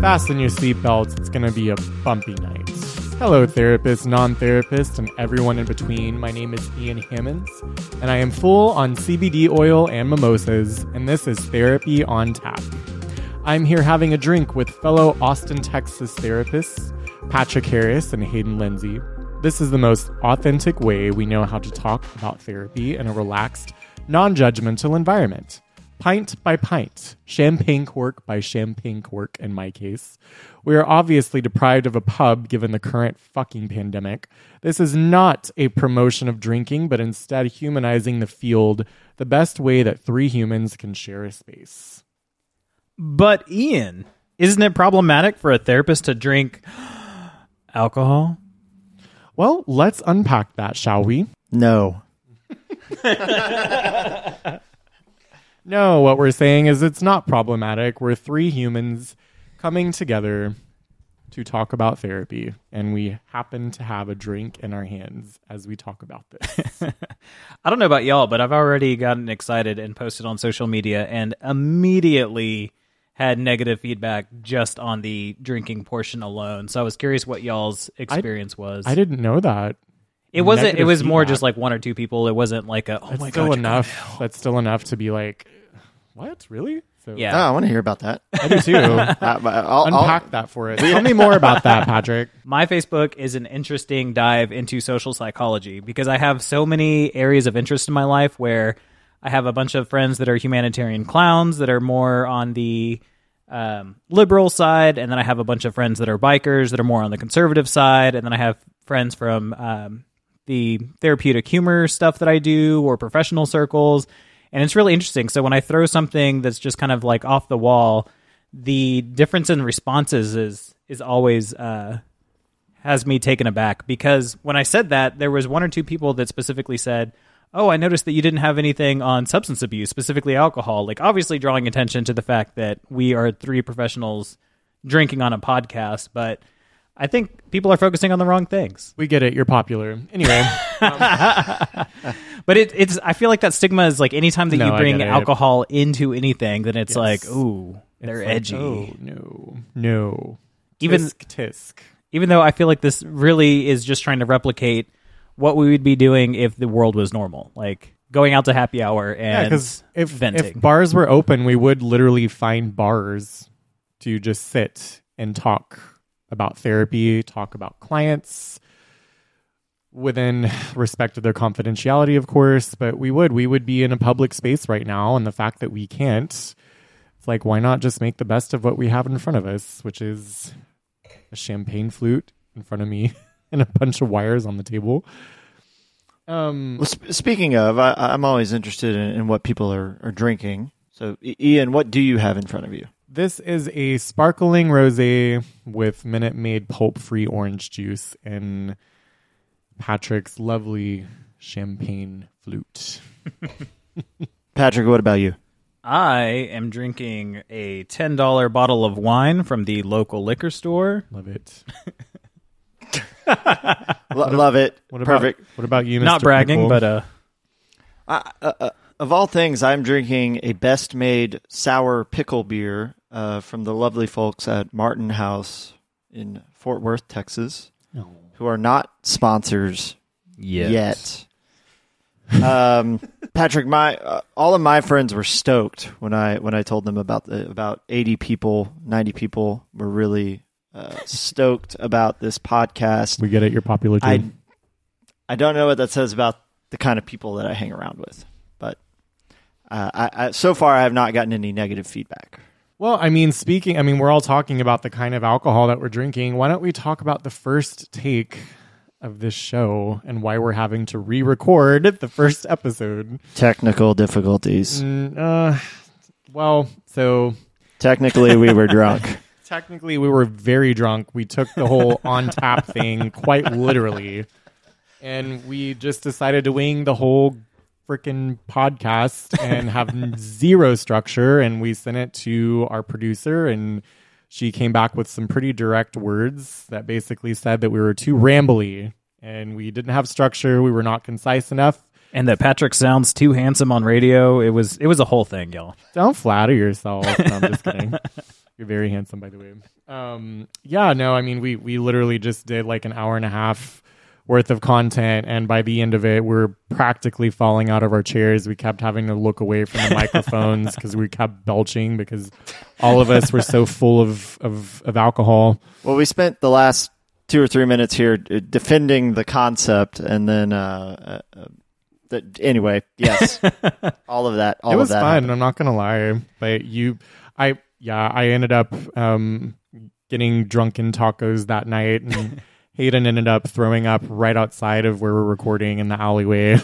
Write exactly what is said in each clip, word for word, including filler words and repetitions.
Fasten your seatbelts, it's going to be a bumpy night. Hello therapists, non-therapists, and everyone in between. My name is Ian Hammonds, and I am full on C B D oil and mimosas, and this is Therapy on Tap. I'm here having a drink with fellow Austin, Texas therapists, Patrick Harris and Hayden Lindsay. This is the most authentic way we know how to talk about therapy in a relaxed, non-judgmental environment. Pint by pint, champagne cork by champagne cork in my case. We are obviously deprived of a pub given the current fucking pandemic. This is not a promotion of drinking, but instead humanizing the field, the best way that three humans can share a space. But Ian, isn't it problematic for a therapist to drink alcohol? Well, let's unpack that, shall we? No. No, what we're saying is it's not problematic. We're three humans coming together to talk about therapy, and we happen to have a drink in our hands as we talk about this. I don't know about y'all, but I've already gotten excited and posted on social media and immediately had negative feedback just on the drinking portion alone. So I was curious what y'all's experience I, was. I didn't know that. It wasn't. It was feedback. More just like one or two people. It wasn't like a. Oh that's my still God, enough. That's still enough to be like, what really? So, yeah, oh, I want to hear about that. I do too. uh, I'll, Unpack I'll, that for us. Tell me more about that, Patrick. My Facebook is an interesting dive into social psychology because I have so many areas of interest in my life where I have a bunch of friends that are humanitarian clowns that are more on the um, liberal side, and then I have a bunch of friends that are bikers that are more on the conservative side, and then I have friends from. Um, the therapeutic humor stuff that I do or professional circles. And it's really interesting. So when I throw something that's just kind of like off the wall, the difference in responses is, is always, uh, has me taken aback because when I said that, there was one or two people that specifically said, oh, I noticed that you didn't have anything on substance abuse, specifically alcohol, like obviously drawing attention to the fact that we are three professionals drinking on a podcast, but I think people are focusing on the wrong things. We get it. You're popular. Anyway. um. But it, it's, I feel like that stigma is like anytime that no, you bring alcohol into anything, then it's yes. like, ooh, they're it's edgy. Like, oh, no, no. Even, tisk, tisk. Even though I feel like this really is just trying to replicate what we would be doing if the world was normal. Like going out to happy hour and yeah, if, venting. If bars were open, we would literally find bars to just sit and talk about therapy, talk about clients within respect of their confidentiality, of course, but we would. We would be in a public space right now, and the fact that we can't, it's like, why not just make the best of what we have in front of us, which is a champagne flute in front of me and a bunch of wires on the table. Um, well, sp- speaking of, I, I'm always interested in, in what people are, are drinking. So, Ian, what do you have in front of you? This is a sparkling rosé with Minute Maid pulp-free orange juice and Patrick's lovely champagne flute. Patrick, what about you? I am drinking a ten dollars bottle of wine from the local liquor store. Love it. L- love it. What Perfect. About, what about you, Mister Not bragging, Nicole? but... Uh, I, uh, uh, of all things, I'm drinking a best-made sour pickle beer. Uh, from the lovely folks at Martin House in Fort Worth, Texas, no. who are not sponsors yes. yet. Um, Patrick, my uh, all of my friends were stoked when I when I told them about the, about eighty people, ninety people were really uh, stoked about this podcast. We get it, you're popular too. I, I don't know what that says about the kind of people that I hang around with, but uh, I, I so far I have not gotten any negative feedback. Well, I mean, speaking, I mean, we're all talking about the kind of alcohol that we're drinking. Why don't we talk about the first take of this show and why we're having to re-record the first episode? Technical difficulties. Mm, uh, well, so... Technically, we were drunk. Technically, we were very drunk. We took the whole on-tap thing quite literally. And we just decided to wing the whole freaking podcast and have zero structure, and we sent it to our producer, and she came back with some pretty direct words that basically said that we were too rambly and we didn't have structure, we were not concise enough, and that Patrick sounds too handsome on radio. It was it was a whole thing, y'all. Don't flatter yourself. No, I'm just kidding. You're very handsome, by the way. Um, yeah, no, I mean, we we literally just did like an hour and a half worth of content, and by the end of it, we were practically falling out of our chairs. We kept having to look away from the microphones because we kept belching because all of us were so full of, of, of alcohol. Well, we spent the last two or three minutes here defending the concept, and then... Uh, uh, the, anyway, yes, all of that. All it was of that fun, happened. I'm not going to lie. But you... I... Yeah, I ended up um, getting drunken tacos that night, and Hayden ended up throwing up right outside of where we're recording in the alleyway.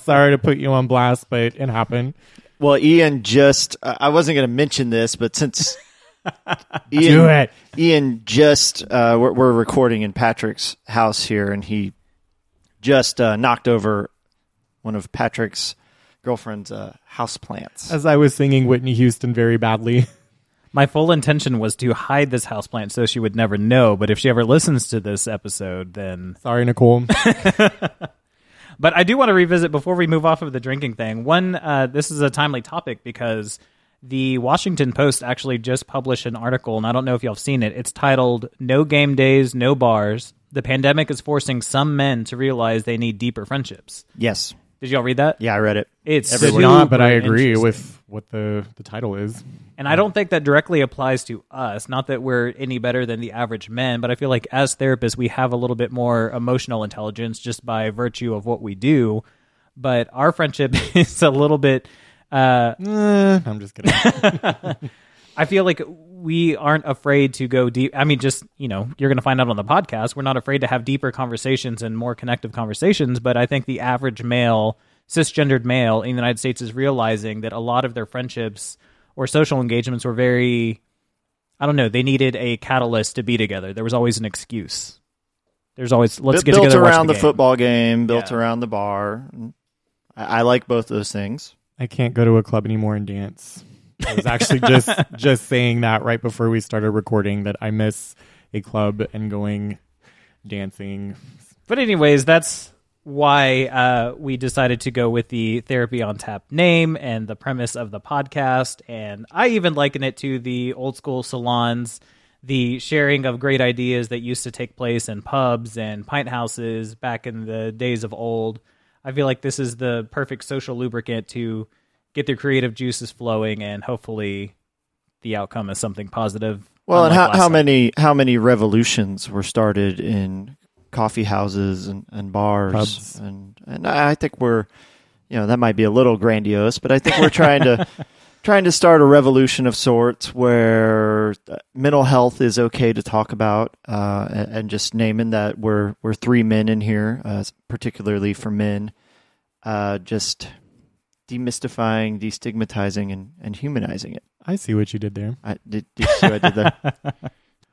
Sorry to put you on blast, but it happened. Well, Ian just... Uh, I wasn't going to mention this, but since... Ian, Do it! Ian just... Uh, we're, we're recording in Patrick's house here, and he just uh, knocked over one of Patrick's girlfriend's uh, house plants. As I was singing Whitney Houston very badly. My full intention was to hide this house plant so she would never know, but if she ever listens to this episode, then... Sorry, Nicole. But I do want to revisit, before we move off of the drinking thing, one, uh, this is a timely topic because the Washington Post actually just published an article, and I don't know if y'all have seen it. It's titled, "No Game Days, No Bars. The Pandemic is Forcing Some Men to Realize They Need Deeper Friendships." Yes. Did y'all read that? Yeah, I read it. It's not, but I agree with what the, the title is. And I don't think that directly applies to us. Not that we're any better than the average men, but I feel like as therapists, we have a little bit more emotional intelligence just by virtue of what we do. But our friendship is a little bit... Uh, eh, I'm just kidding. I feel like we aren't afraid to go deep. I mean, just, you know, you're going to find out on the podcast, we're not afraid to have deeper conversations and more connective conversations. But I think the average male, cisgendered male in the United States is realizing that a lot of their friendships or social engagements were very, I don't know, they needed a catalyst to be together. There was always an excuse. There's always, let's built get together. Built around the, the football game, built yeah. around the bar. I, I like both those things. I can't go to a club anymore and dance. I was actually just just saying that right before we started recording, that I miss a club and going dancing. But anyways, that's why uh, we decided to go with the Therapy on Tap name and the premise of the podcast. And I even liken it to the old school salons, the sharing of great ideas that used to take place in pubs and pint houses back in the days of old. I feel like this is the perfect social lubricant to get their creative juices flowing, and hopefully the outcome is something positive. Well, and how, how many how many revolutions were started in coffee houses and, and bars? Pubs. And and I think we're, you know, that might be a little grandiose, but I think we're trying to trying to start a revolution of sorts where mental health is okay to talk about, uh, and, and just naming that we're we're three men in here, uh, particularly for men, uh, just demystifying, destigmatizing, and, and humanizing it. I see what you did there. I did, did you see what I did there?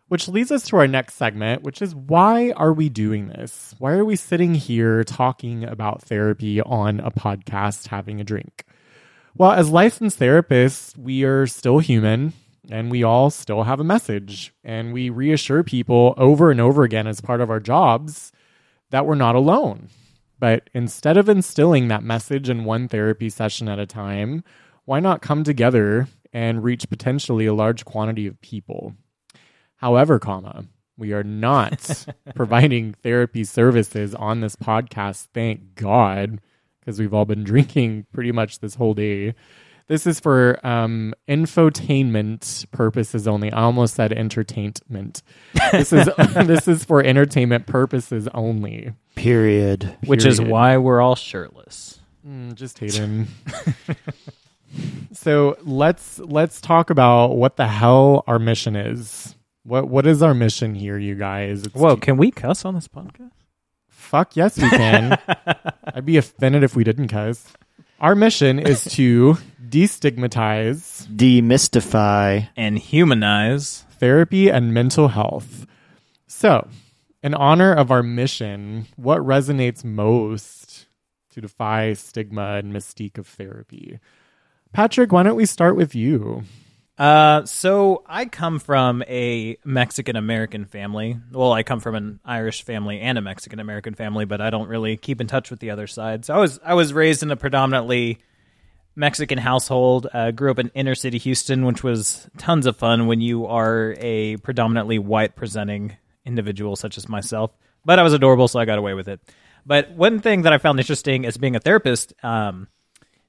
Which leads us to our next segment, which is, why are we doing this? Why are we sitting here talking about therapy on a podcast, having a drink? Well, as licensed therapists, we are still human, and we all still have a message. And we reassure people over and over again as part of our jobs that we're not alone. But instead of instilling that message in one therapy session at a time, why not come together and reach potentially a large quantity of people? However, comma, we are not providing therapy services on this podcast, thank God, because we've all been drinking pretty much this whole day. This is for um, infotainment purposes only. I almost said entertainment. This is this is for entertainment purposes only. Period. Period. Which is why we're all shirtless. Mm, just Hayden. So let's let's talk about what the hell our mission is. What what is our mission here, you guys? It's Whoa! T- can we cuss on this podcast? Fuck yes, we can. I'd be offended if we didn't cuss. Our mission is to destigmatize, demystify, and humanize therapy and mental health. So, in honor of our mission, what resonates most to defy stigma and mystique of therapy? Patrick, why don't we start with you? Uh, so, I come from a Mexican-American family. Well, I come from an Irish family and a Mexican-American family, but I don't really keep in touch with the other side. So I was I was raised in a predominantly Mexican household, uh, grew up in inner city Houston, which was tons of fun when you are a predominantly white presenting individual such as myself. But I was adorable, so I got away with it. But one thing that I found interesting as being a therapist, um,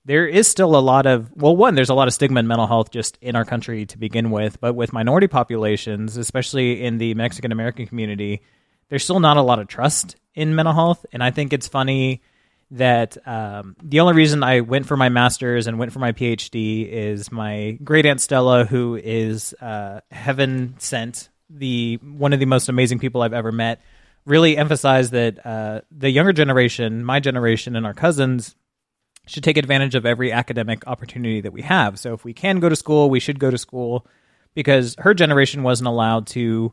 there is still a lot of, well, one, there's a lot of stigma in mental health just in our country to begin with. But with minority populations, especially in the Mexican-American community, there's still not a lot of trust in mental health. And I think it's funny that um, the only reason I went for my master's and went for my PhD is my great aunt Stella, who is uh, heaven sent, the one of the most amazing people I've ever met, really emphasized that uh, the younger generation, my generation and our cousins, should take advantage of every academic opportunity that we have. So if we can go to school, we should go to school, because her generation wasn't allowed to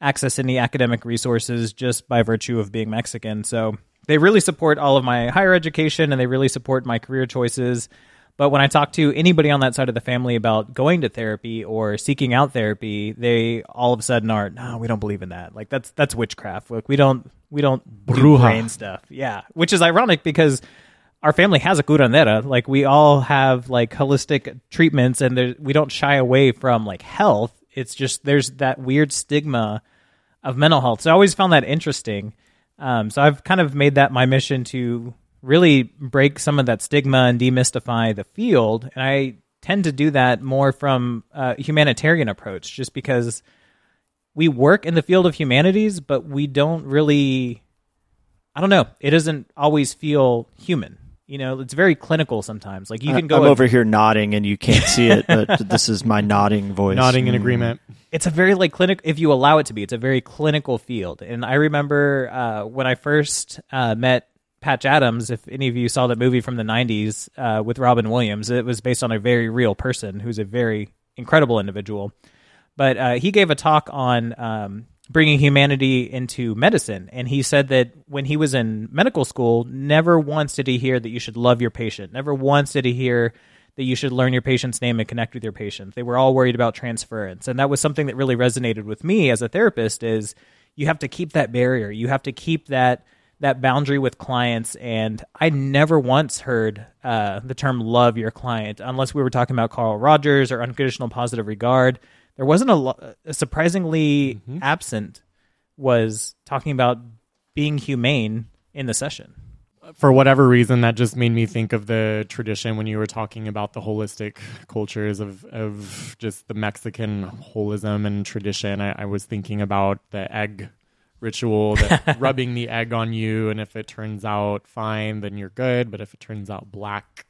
access any academic resources just by virtue of being Mexican. So they really support all of my higher education, and they really support my career choices. But when I talk to anybody on that side of the family about going to therapy or seeking out therapy, they all of a sudden are, no, we don't believe in that. Like, that's that's witchcraft. Look, we don't we don't do brain stuff. Yeah, which is ironic because our family has a curandera. Like, we all have like holistic treatments, and there, we don't shy away from like health. It's just there's that weird stigma of mental health. So I always found that interesting. Um, so I've kind of made that my mission to really break some of that stigma and demystify the field. And I tend to do that more from a humanitarian approach, just because we work in the field of humanities, but we don't really, I don't know, it doesn't always feel human. You know, it's very clinical sometimes. Like, you can go. I'm over here nodding, and you can't see it, but this is my nodding voice. Nodding in agreement. It's a very like clinical, if you allow it to be. It's a very clinical field. And I remember uh, when I first uh, met Patch Adams. If any of you saw that movie from the nineties uh, with Robin Williams, it was based on a very real person who's a very incredible individual. But uh, he gave a talk on Um, bringing humanity into medicine. And he said that when he was in medical school, never once did he hear that you should love your patient. Never once did he hear that you should learn your patient's name and connect with your patient. They were all worried about transference. And that was something that really resonated with me as a therapist, is you have to keep that barrier. You have to keep that that boundary with clients. And I never once heard uh, the term love your client, unless we were talking about Carl Rogers or unconditional positive regard. There wasn't a lot, surprisingly mm-hmm. absent was talking about being humane in the session. For whatever reason, that just made me think of the tradition when you were talking about the holistic cultures of, of just the Mexican holism and tradition. I, I was thinking about the egg ritual, that rubbing the egg on you. And if it turns out fine, then you're good. But if it turns out black,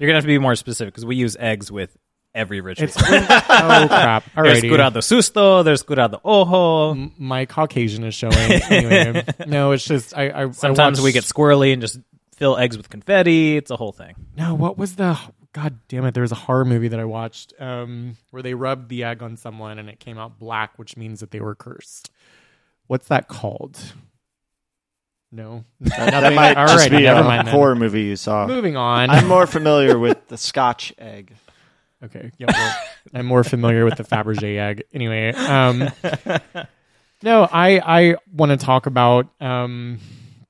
you're going to have to be more specific, because we use eggs with every ritual. It's, oh, crap. Alrighty. There's curado susto. There's curado ojo. M- my Caucasian is showing. Anyway, no, it's just... I. I Sometimes I watched... we get squirrely and just fill eggs with confetti. It's a whole thing. No, what was the... God damn it. There was a horror movie that I watched um, where they rubbed the egg on someone and it came out black, which means that they were cursed. What's that called? No. That, that might All just right, be a mind, horror then. Movie you saw. Moving on. I'm more familiar with the Scotch egg. Okay, yeah, well, I'm more familiar with the Fabergé egg. Anyway, um, no, I I want to talk about um,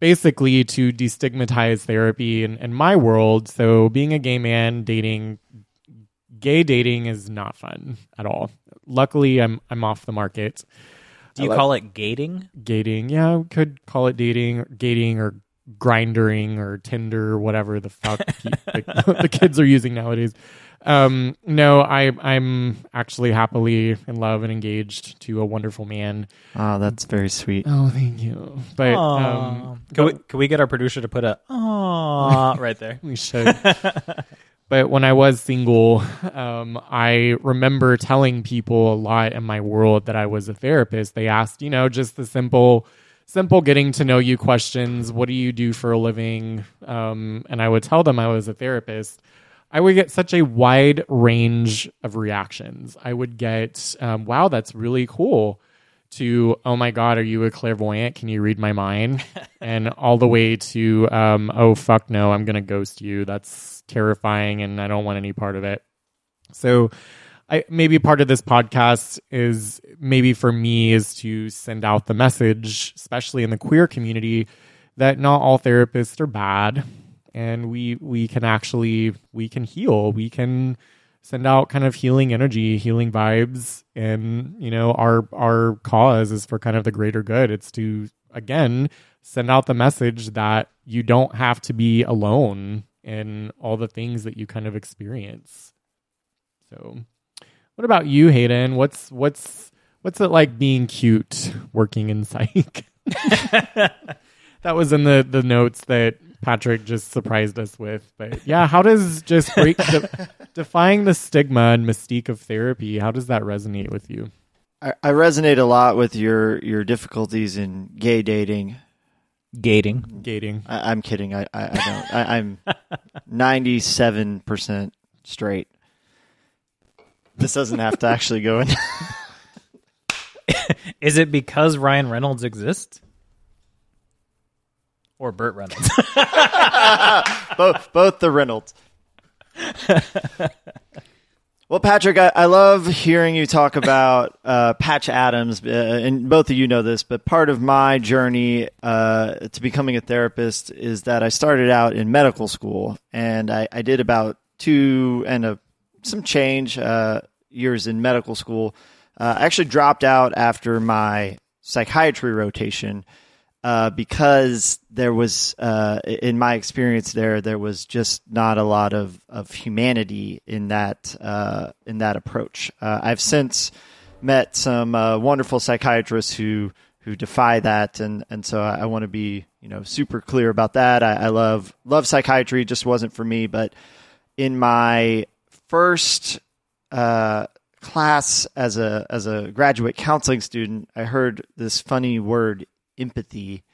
basically to destigmatize therapy in, in my world. So being a gay man, dating, gay dating is not fun at all. Luckily, I'm I'm off the market. Do you love, call it gating? Gating, yeah, we could call it dating, gating, or grindering, or Tinder, or whatever the fuck the, the kids are using nowadays. Um, no, I, I'm actually happily in love and engaged to a wonderful man. Oh, that's very sweet. Oh, thank you. But, um, can, but we, can we get our producer to put a, aww, right there? We should. But when I was single, um, I remember telling people a lot in my world that I was a therapist. They asked, you know, just the simple, simple getting to know you questions. What do you do for a living? Um, and I would tell them I was a therapist. I would get such a wide range of reactions. I would get, um, wow, that's really cool, to, oh my God, are you a clairvoyant? Can you read my mind? And all the way to, um, oh, fuck no, I'm going to ghost you. That's terrifying and I don't want any part of it. So I, maybe part of this podcast is, maybe for me, is to send out the message, especially in the queer community, that not all therapists are bad. and we we can actually we can heal. We can send out kind of healing energy, healing vibes, and you know our our cause is for kind of the greater good. It's to again send out the message that you don't have to be alone in all the things that you kind of experience. So, what about you, Hayden? What's what's what's it like being cute working in psych? That was in the, the notes that Patrick just surprised us with. But yeah, how does just break de- defying the stigma and mystique of therapy, how does that resonate with you? I, I resonate a lot with your, your difficulties in gay dating. Gating. Gating. I, I'm kidding. I, I, I don't. I, I'm ninety-seven percent straight. This doesn't have to actually go in. Is it because Ryan Reynolds exists? Or Burt Reynolds. both, both the Reynolds. Well, Patrick, I, I love hearing you talk about uh, Patch Adams, uh, and both of you know this, but part of my journey uh, to becoming a therapist is that I started out in medical school, and I, I did about two and a, some change uh, years in medical school. Uh, I actually dropped out after my psychiatry rotation, Uh, because there was, uh, in my experience there, there was just not a lot of, of humanity in that uh, in that approach. Uh, I've since met some uh, wonderful psychiatrists who who defy that, and, and so I, I want to be you know super clear about that. I, I love love psychiatry, it just wasn't for me. But in my first uh, class as a as a graduate counseling student, I heard this funny word. Empathy,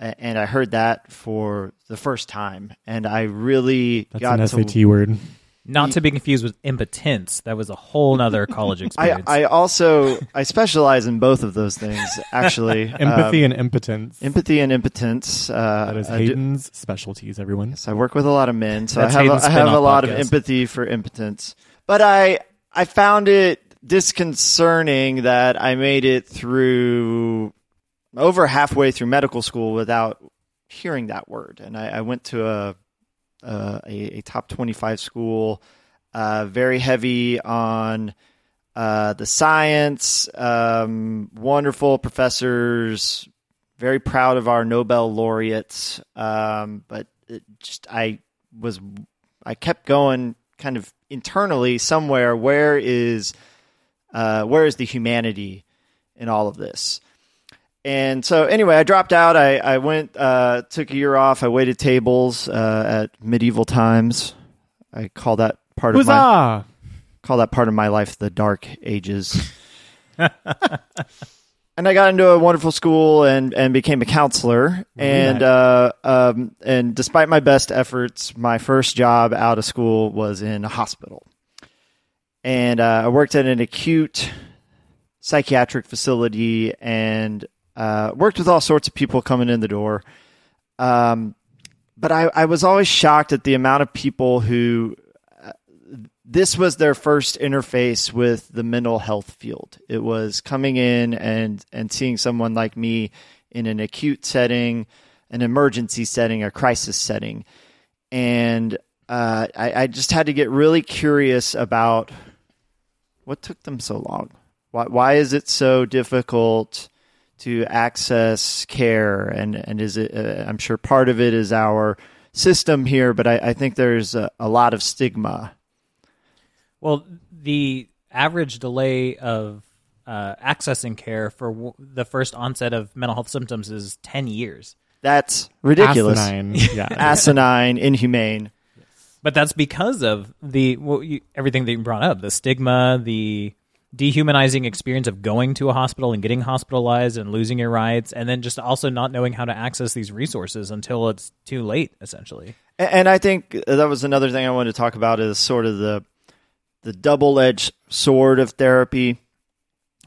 and I heard that for the first time, and I really That's got an S A T to, word. Not to be confused with impotence. That was a whole nother college experience. I, I also I specialize in both of those things, actually. Empathy um, and impotence. Empathy and impotence. Uh, that is Hayden's do, specialties. Everyone. Yes, I work with a lot of men, so That's I have a, I have a lot podcast. of empathy for impotence. But I I found it disconcerting that I made it through. Over halfway through medical school without hearing that word. And I, I went to a, a, a top twenty-five school, uh, very heavy on uh, the science, um, wonderful professors, very proud of our Nobel laureates. Um, but it just, I was, I kept going kind of internally somewhere. Where is, uh, where is the humanity in all of this? And so anyway, I dropped out. I, I went, uh, took a year off. I waited tables uh, at medieval times. I call that part Huzzah! of my call that part of my life the Dark Ages. And I got into a wonderful school and, and became a counselor. Yeah. And uh, um, and despite my best efforts, my first job out of school was in a hospital. And uh, I worked at an acute psychiatric facility and Uh, worked with all sorts of people coming in the door. Um, but I, I was always shocked at the amount of people who uh, this was their first interface with the mental health field. It was coming in and, and seeing someone like me in an acute setting, an emergency setting, a crisis setting. And uh, I, I just had to get really curious about what took them so long. Why, why is it so difficult to access care, and and is it? Uh, I'm sure part of it is our system here, but I, I think there's a, a lot of stigma. Well, the average delay of uh, accessing care for w- the first onset of mental health symptoms is ten years. That's ridiculous. Asinine, yeah. Asinine, inhumane. Yes. But that's because of the well, you, everything that you brought up: the stigma, the dehumanizing experience of going to a hospital and getting hospitalized and losing your rights, and then just also not knowing how to access these resources until it's too late, essentially. And I think that was another thing I wanted to talk about is sort of the the double-edged sword of therapy.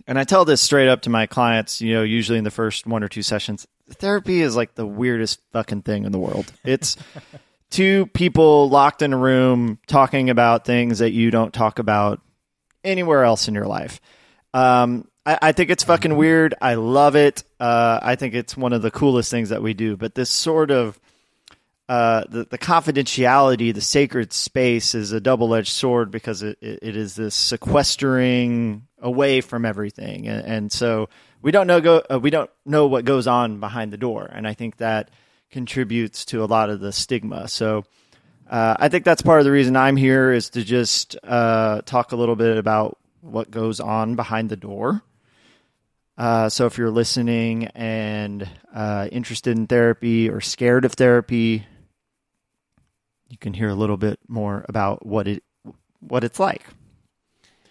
And I tell this straight up to my clients, you know, usually in the first one or two sessions, therapy is like the weirdest fucking thing in the world. It's two people locked in a room talking about things that you don't talk about anywhere else in your life. Um, I, I think it's fucking weird. I love it. Uh, I think it's one of the coolest things that we do. But this sort of uh, the, the confidentiality, the sacred space is a double-edged sword because it, it is this sequestering away from everything. And, and so we don't know, go, uh, we don't know what goes on behind the door. And I think that contributes to a lot of the stigma. So uh, I think that's part of the reason I'm here, is to just uh, talk a little bit about what goes on behind the door. Uh, so if you're listening and uh, interested in therapy or scared of therapy, you can hear a little bit more about what it what it's like.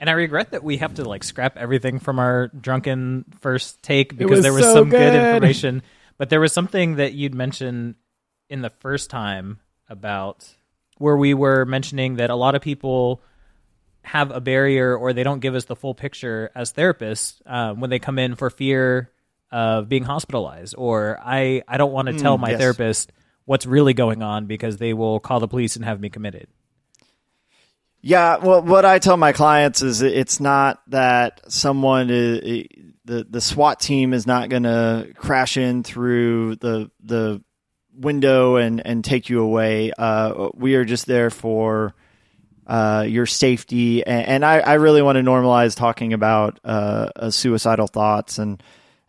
And I regret that we have to like scrap everything from our drunken first take because was there was so some good. good information. But there was something that you'd mentioned in the first time about where we were mentioning that a lot of people have a barrier or they don't give us the full picture as therapists uh, when they come in for fear of being hospitalized, or I, I don't want to mm, tell my yes. therapist what's really going on because they will call the police and have me committed. Yeah. Well, what I tell my clients is it's not that someone, is, the, the SWAT team is not going to crash in through the, the window and, and take you away. Uh, we are just there for, Uh, your safety, and, and I, I really want to normalize talking about uh, uh, suicidal thoughts and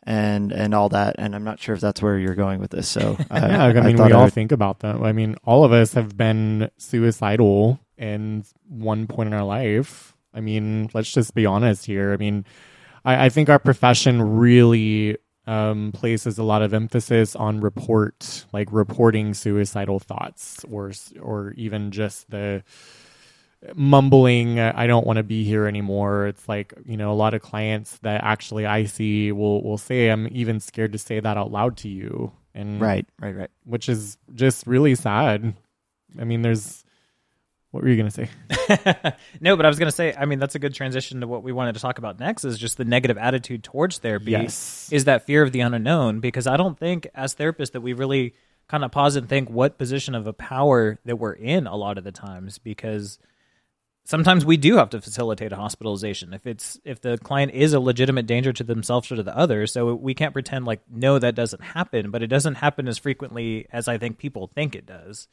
and and all that. And I'm not sure if that's where you're going with this. So I, yeah, I, I mean, we I all would... think about that. I mean, all of us have been suicidal in one point in our life. I mean, let's just be honest here. I mean, I, I think our profession really um, places a lot of emphasis on report, like reporting suicidal thoughts, or or even just the mumbling, I don't want to be here anymore. It's like, you know, a lot of clients that actually I see will, will say, I'm even scared to say that out loud to you. And right, right, right. Which is just really sad. I mean, there's, what were you going to say? No, but I was going to say, I mean, that's a good transition to what we wanted to talk about next, is just the negative attitude towards therapy. Yes. Is that fear of the unknown, because I don't think as therapists that we really kind of pause and think what position of a power that we're in a lot of the times, because sometimes we do have to facilitate a hospitalization if it's if the client is a legitimate danger to themselves or to the other. So we can't pretend like, no, that doesn't happen, but it doesn't happen as frequently as I think people think it does,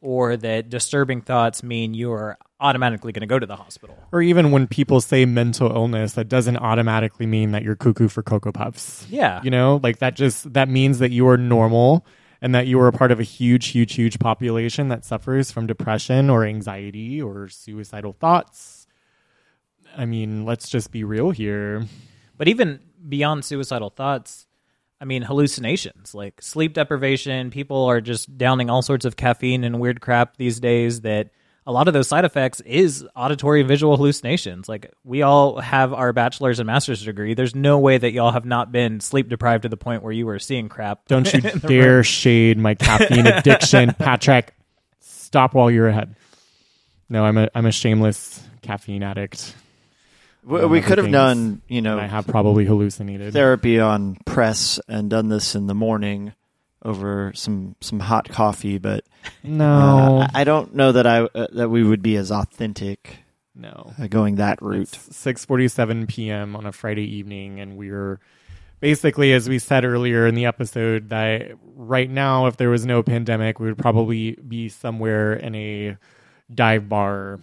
or that disturbing thoughts mean you're automatically going to go to the hospital. Or even when people say mental illness, that doesn't automatically mean that you're cuckoo for Cocoa Puffs. Yeah. You know, like that just that means that you are normal and that you are a part of a huge, huge, huge population that suffers from depression or anxiety or suicidal thoughts. I mean, let's just be real here. But even beyond suicidal thoughts, I mean, hallucinations, like sleep deprivation, people are just downing all sorts of caffeine and weird crap these days, that a lot of those side effects is auditory and visual hallucinations. Like, we all have our bachelor's and master's degree. There's no way that y'all have not been sleep deprived to the point where you were seeing crap. Don't you dare room. Shade my caffeine addiction, Patrick. Stop while you're ahead. No, I'm a I'm a shameless caffeine addict. We, we could have done, you know, I have probably hallucinated. Therapy on press and done this in the morning over some, some hot coffee, but no, uh, I don't know that I uh, that we would be as authentic. No, uh, going that route. six forty-seven p.m. on a Friday evening, and we we're basically, as we said earlier in the episode, that right now, if there was no pandemic, we would probably be somewhere in a dive bar,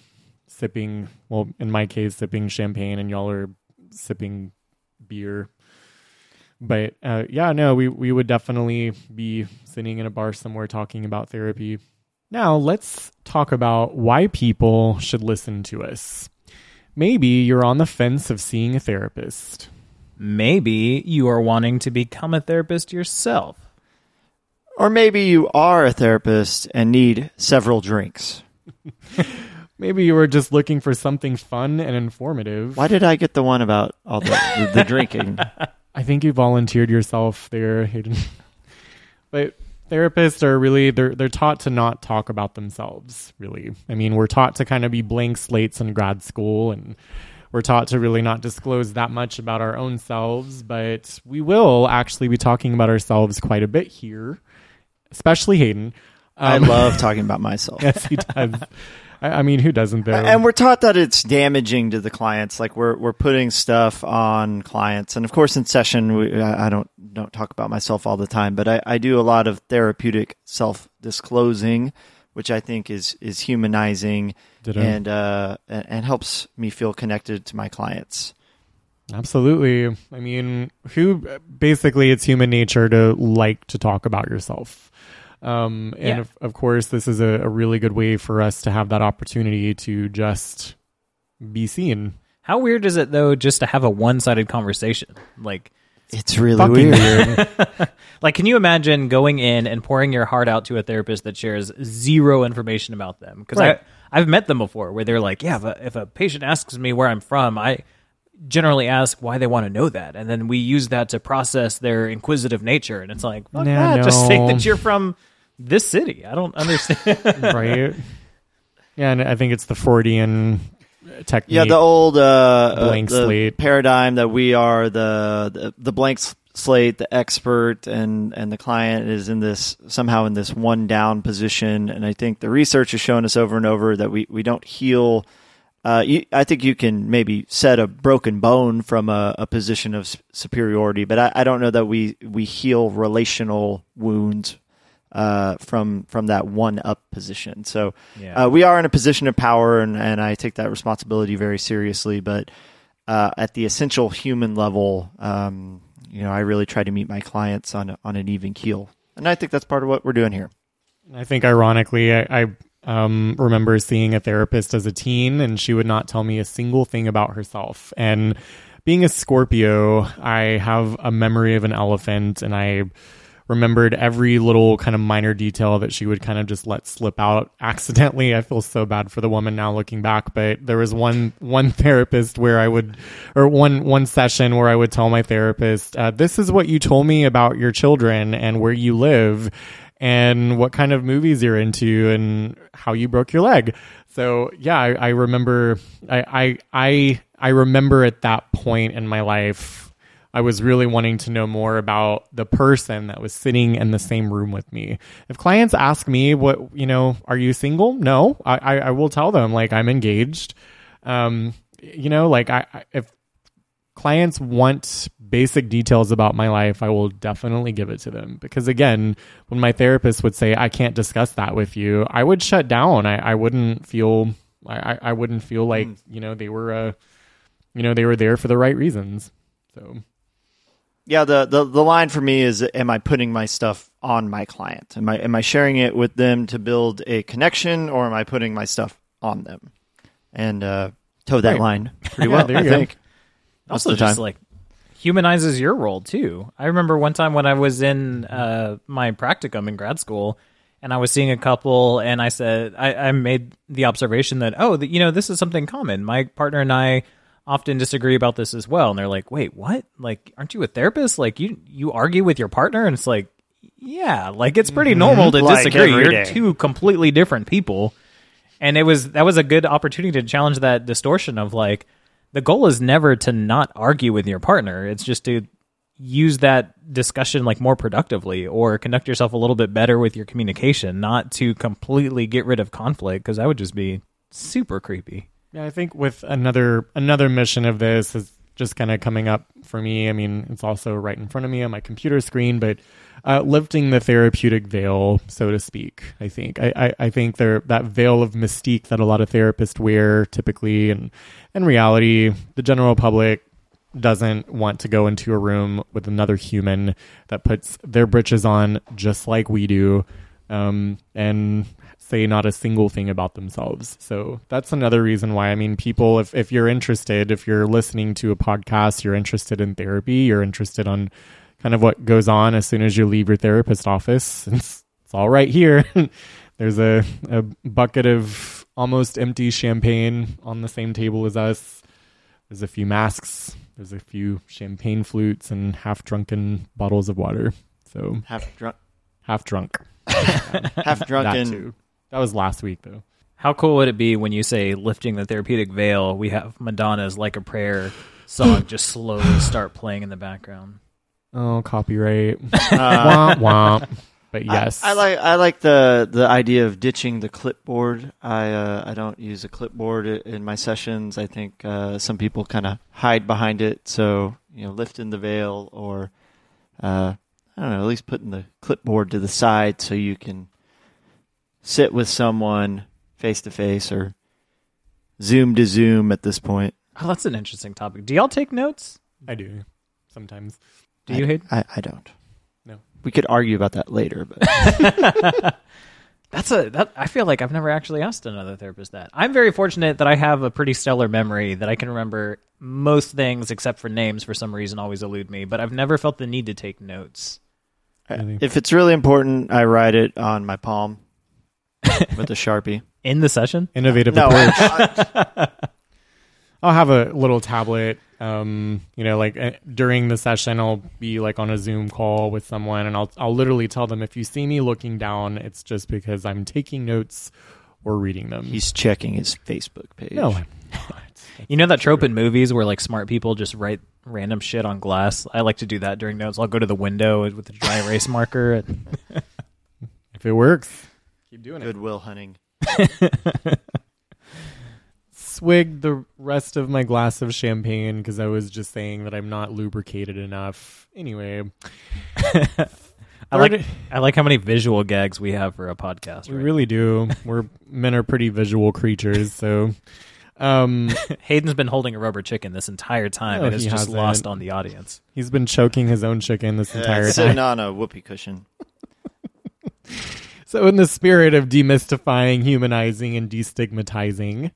sipping. Well, in my case, sipping champagne, and y'all are sipping beer. But uh, yeah, no, we, we would definitely be sitting in a bar somewhere talking about therapy. Now let's talk about why people should listen to us. Maybe you're on the fence of seeing a therapist. Maybe you are wanting to become a therapist yourself. Or maybe you are a therapist and need several drinks. Maybe you were just looking for something fun and informative. Why did I get the one about all the, the drinking? I think you volunteered yourself there, Hayden. But therapists are really, they're they're taught to not talk about themselves, really. I mean, we're taught to kind of be blank slates in grad school, and we're taught to really not disclose that much about our own selves, but we will actually be talking about ourselves quite a bit here, especially Hayden. I love talking about myself. Yes, he does. I mean, who doesn't though? And we're taught that it's damaging to the clients. Like we're we're putting stuff on clients, and of course, in session, we, I don't don't talk about myself all the time, but I, I do a lot of therapeutic self-disclosing, which I think is is humanizing Ditto. and uh and helps me feel connected to my clients. Absolutely. I mean, who basically it's human nature to like to talk about yourself. Um, and yeah. of, of course, this is a, a really good way for us to have that opportunity to just be seen. How weird is it, though, just to have a one-sided conversation? Like, it's really weird. weird. Like, can you imagine going in and pouring your heart out to a therapist that shares zero information about them? Because right. I've met them before where they're like, yeah, if a, if a patient asks me where I'm from, I generally ask why they want to know that. And then we use that to process their inquisitive nature. And it's like, fuck nah, that. No. Just think that you're from this city. I don't understand. Right. Yeah. And I think it's the Freudian technique. Yeah. The old, uh, blank uh, slate paradigm that we are the, the, the blank slate, the expert, and, and the client is in this somehow in this one down position. And I think the research has shown us over and over that we, we don't heal. Uh, you, I think you can maybe set a broken bone from a, a position of superiority, but I, I don't know that we, we heal relational wounds uh, from from that one-up position. So yeah. uh, we are in a position of power, and, and I take that responsibility very seriously, but uh, at the essential human level, um, you know, I really try to meet my clients on, on an even keel. And I think that's part of what we're doing here. I think, ironically, I... I Um, remember seeing a therapist as a teen, and she would not tell me a single thing about herself. And being a Scorpio, I have a memory of an elephant, and I remembered every little kind of minor detail that she would kind of just let slip out accidentally. I feel so bad for the woman now looking back, but there was one one therapist where I would, or one one session where I would tell my therapist, uh, this is what you told me about your children and where you live and what kind of movies you're into and how you broke your leg. So yeah, I, I remember I, I I I remember at that point in my life, I was really wanting to know more about the person that was sitting in the same room with me. If clients ask me what, you know, are you single? No, I, I, I will tell them like I'm engaged. Um, you know, like I, I if clients want basic details about my life, I will definitely give it to them. Because again, when my therapist would say, I can't discuss that with you, I would shut down. I, I wouldn't feel, I, I wouldn't feel like, you know, they were, uh, you know, they were there for the right reasons. So. Yeah. The, the, the line for me is, am I putting my stuff on my client? Am I, am I sharing it with them to build a connection, or am I putting my stuff on them? And, uh, toe that right. line pretty well, yeah, there you I go. think. Also just like humanizes your role too. I remember one time when I was in uh, my practicum in grad school, and I was seeing a couple, and I said, I, I made the observation that, oh, the, you know, this is something common. My partner and I often disagree about this as well. And they're like, wait, what? Like, aren't you a therapist? Like you, you argue with your partner? And it's like, yeah, like it's pretty normal to like disagree. You're day. two completely different people. And it was, that was a good opportunity to challenge that distortion of like, the goal is never to not argue with your partner. It's just to use that discussion like more productively, or conduct yourself a little bit better with your communication, not to completely get rid of conflict, because that would just be super creepy. Yeah, I think with another another mission of this is just kind of coming up for me. I mean, it's also right in front of me on my computer screen, but uh, lifting the therapeutic veil, so to speak, I think. I, I, I think there that veil of mystique that a lot of therapists wear typically, and in reality, the general public doesn't want to go into a room with another human that puts their britches on just like we do, um, and say not a single thing about themselves. So that's another reason why, I mean, people, if, if you're interested, if you're listening to a podcast, you're interested in therapy, you're interested on kind of what goes on as soon as you leave your therapist office. It's, it's all right here. There's a, a bucket of almost empty champagne on the same table as us. There's a few masks. There's a few champagne flutes and half-drunken bottles of water. So half-drunk. Half-drunk. Half-drunken. That, that was last week, though. How cool would it be when you say lifting the therapeutic veil, we have Madonna's Like a Prayer song just slowly start playing in the background? Oh, copyright. Uh, womp, womp. But yes, I, I like I like the, the idea of ditching the clipboard. I uh, I don't use a clipboard in my sessions. I think uh, some people kind of hide behind it. So, you know, lifting the veil, or uh, I don't know, at least putting the clipboard to the side so you can sit with someone face to face or Zoom to Zoom at this point. Oh, that's an interesting topic. Do y'all take notes? I do sometimes. Do I, you, Hayden? I, I don't. We could argue about that later, but that's a. That, I feel like I've never actually asked another therapist that. I'm very fortunate that I have a pretty stellar memory that I can remember most things except for names. For some reason, always elude me, but I've never felt the need to take notes. If it's really important, I write it on my palm with a Sharpie in the session. Innovative uh, no, approach. I'll have a little tablet, um, you know, like uh, during the session, I'll be like on a Zoom call with someone, and I'll I'll literally tell them, if you see me looking down, it's just because I'm taking notes or reading them. He's checking his Facebook page. No, I'm not. You know that trope in movies where like smart people just write random shit on glass? I like to do that during notes. I'll go to the window with a dry erase marker. And if it works, keep doing it. Goodwill hunting. Swigged the rest of my glass of champagne because I was just saying that I'm not lubricated enough. Anyway, I like I like how many visual gags we have for a podcast. We right? really do. We're men are pretty visual creatures. So, um, Hayden's been holding a rubber chicken this entire time, no, and it's just hasn't. Lost on the audience. He's been choking his own chicken this yeah, entire time. Sitting on a whoopee cushion. So, in the spirit of demystifying, humanizing, and destigmatizing,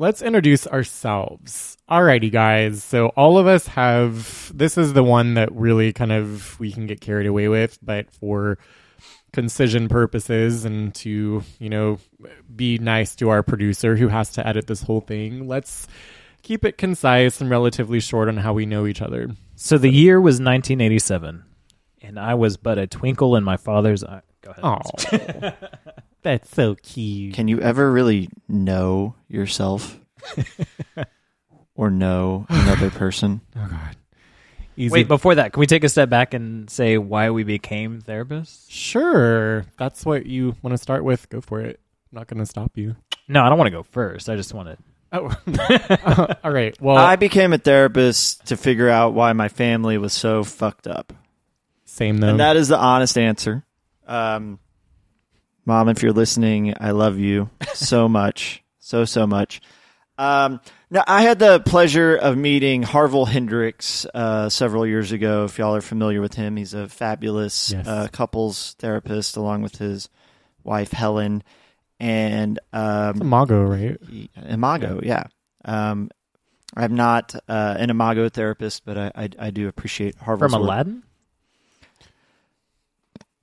let's introduce ourselves. Alrighty, guys. So all of us have, this is the one that really kind of we can get carried away with, but for concision purposes and to, you know, be nice to our producer who has to edit this whole thing, let's keep it concise and relatively short on how we know each other. So the year was nineteen eighty-seven, and I was but a twinkle in my father's eye. Go ahead. Oh. That's so cute. Can you ever really know yourself or know another person? Oh, God. Easy. Wait, before that, can we take a step back and say why we became therapists? Sure. That's what you want to start with. Go for it. I'm not going to stop you. No, I don't want to go first. I just want to. Oh, uh, all right. Well, I became a therapist to figure out why my family was so fucked up. Same, though. And that is the honest answer. Um, Mom, if you're listening, I love you so much, so, so much. Um, now, I had the pleasure of meeting Harville Hendricks uh, several years ago. If y'all are familiar with him, he's a fabulous yes. uh, couples therapist along with his wife, Helen. And um, it's Imago, right? He, Imago, yeah. yeah. Um, I'm not uh, an Imago therapist, but I, I, I do appreciate Harville's From Aladdin? Work.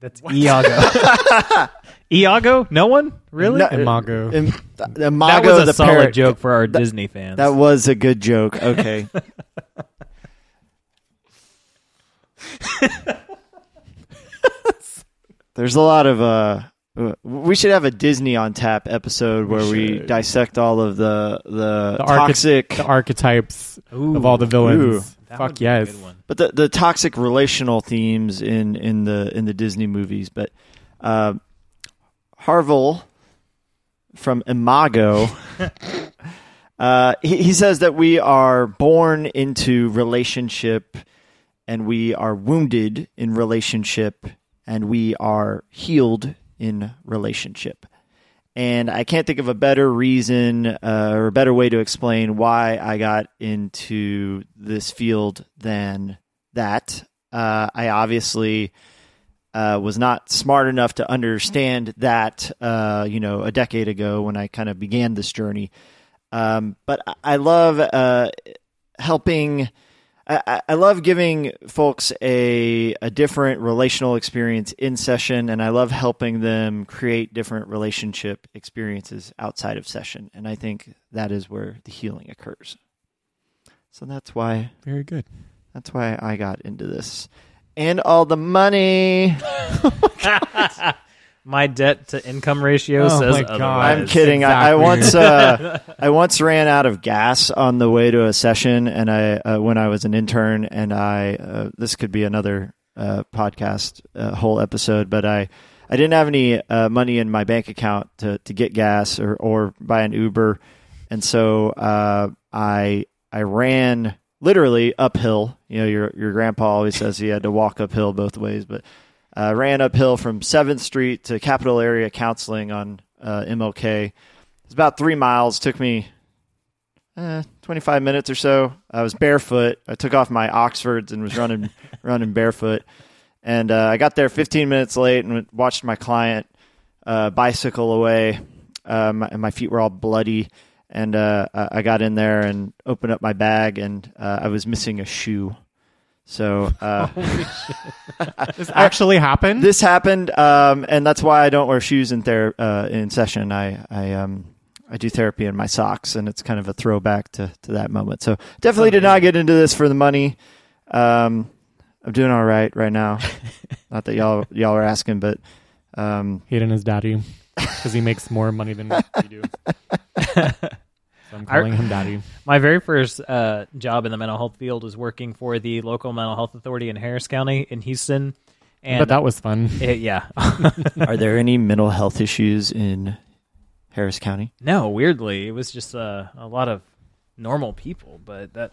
That's what? Iago. Iago? No one? Really? No, Imago. Im, Imago. That was a the solid parrot. Joke for our that, Disney fans. That was a good joke. Okay. There's a lot of... Uh, we should have a Disney on Tap episode where we, we dissect all of the, the, the toxic... Archety- the archetypes ooh, of all the villains. Ooh. That Fuck yes. But the, the toxic relational themes in, in the in the Disney movies. But uh, Harville from Imago, uh, he, he says that we are born into relationship and we are wounded in relationship and we are healed in relationship. And I can't think of a better reason uh, or a better way to explain why I got into this field than that. Uh, I obviously uh, was not smart enough to understand that, uh, you know, a decade ago when I kind of began this journey. Um, but I love uh, helping. I, I love giving folks a a different relational experience in session, and I love helping them create different relationship experiences outside of session. And I think that is where the healing occurs. So that's why. Very good. That's why I got into this. And all the money. Oh, my debt to income ratio oh says otherwise. I'm kidding. Exactly. I, I once uh, I once ran out of gas on the way to a session, and I uh, when I was an intern, and I uh, this could be another uh, podcast uh, whole episode, but I, I didn't have any uh, money in my bank account to, to get gas or, or buy an Uber. And so uh, I I ran literally uphill. You know, your your grandpa always says he had to walk uphill both ways, but I uh, ran uphill from seventh street to Capital Area Counseling on uh, M L K. It's about three miles. Took me eh, twenty-five minutes or so. I was barefoot. I took off my Oxfords and was running running barefoot. And uh, I got there fifteen minutes late and watched my client uh, bicycle away. Uh, my, and my feet were all bloody. And uh, I got in there and opened up my bag, and uh, I was missing a shoe. So uh, this actually happened. This happened, um, and that's why I don't wear shoes in ther- uh, in session. I I um I do therapy in my socks, and it's kind of a throwback to, to that moment. So definitely did not get into this for the money. Um, I'm doing all right right now. Not that y'all y'all are asking, but um, Hayden is daddy because he makes more money than we do. So I'm calling Our, him daddy. My very first uh, job in the mental health field was working for the local mental health authority in Harris County in Houston. And but that was fun. It, yeah. Are there any mental health issues in Harris County? No, weirdly. It was just uh, a lot of normal people, but that...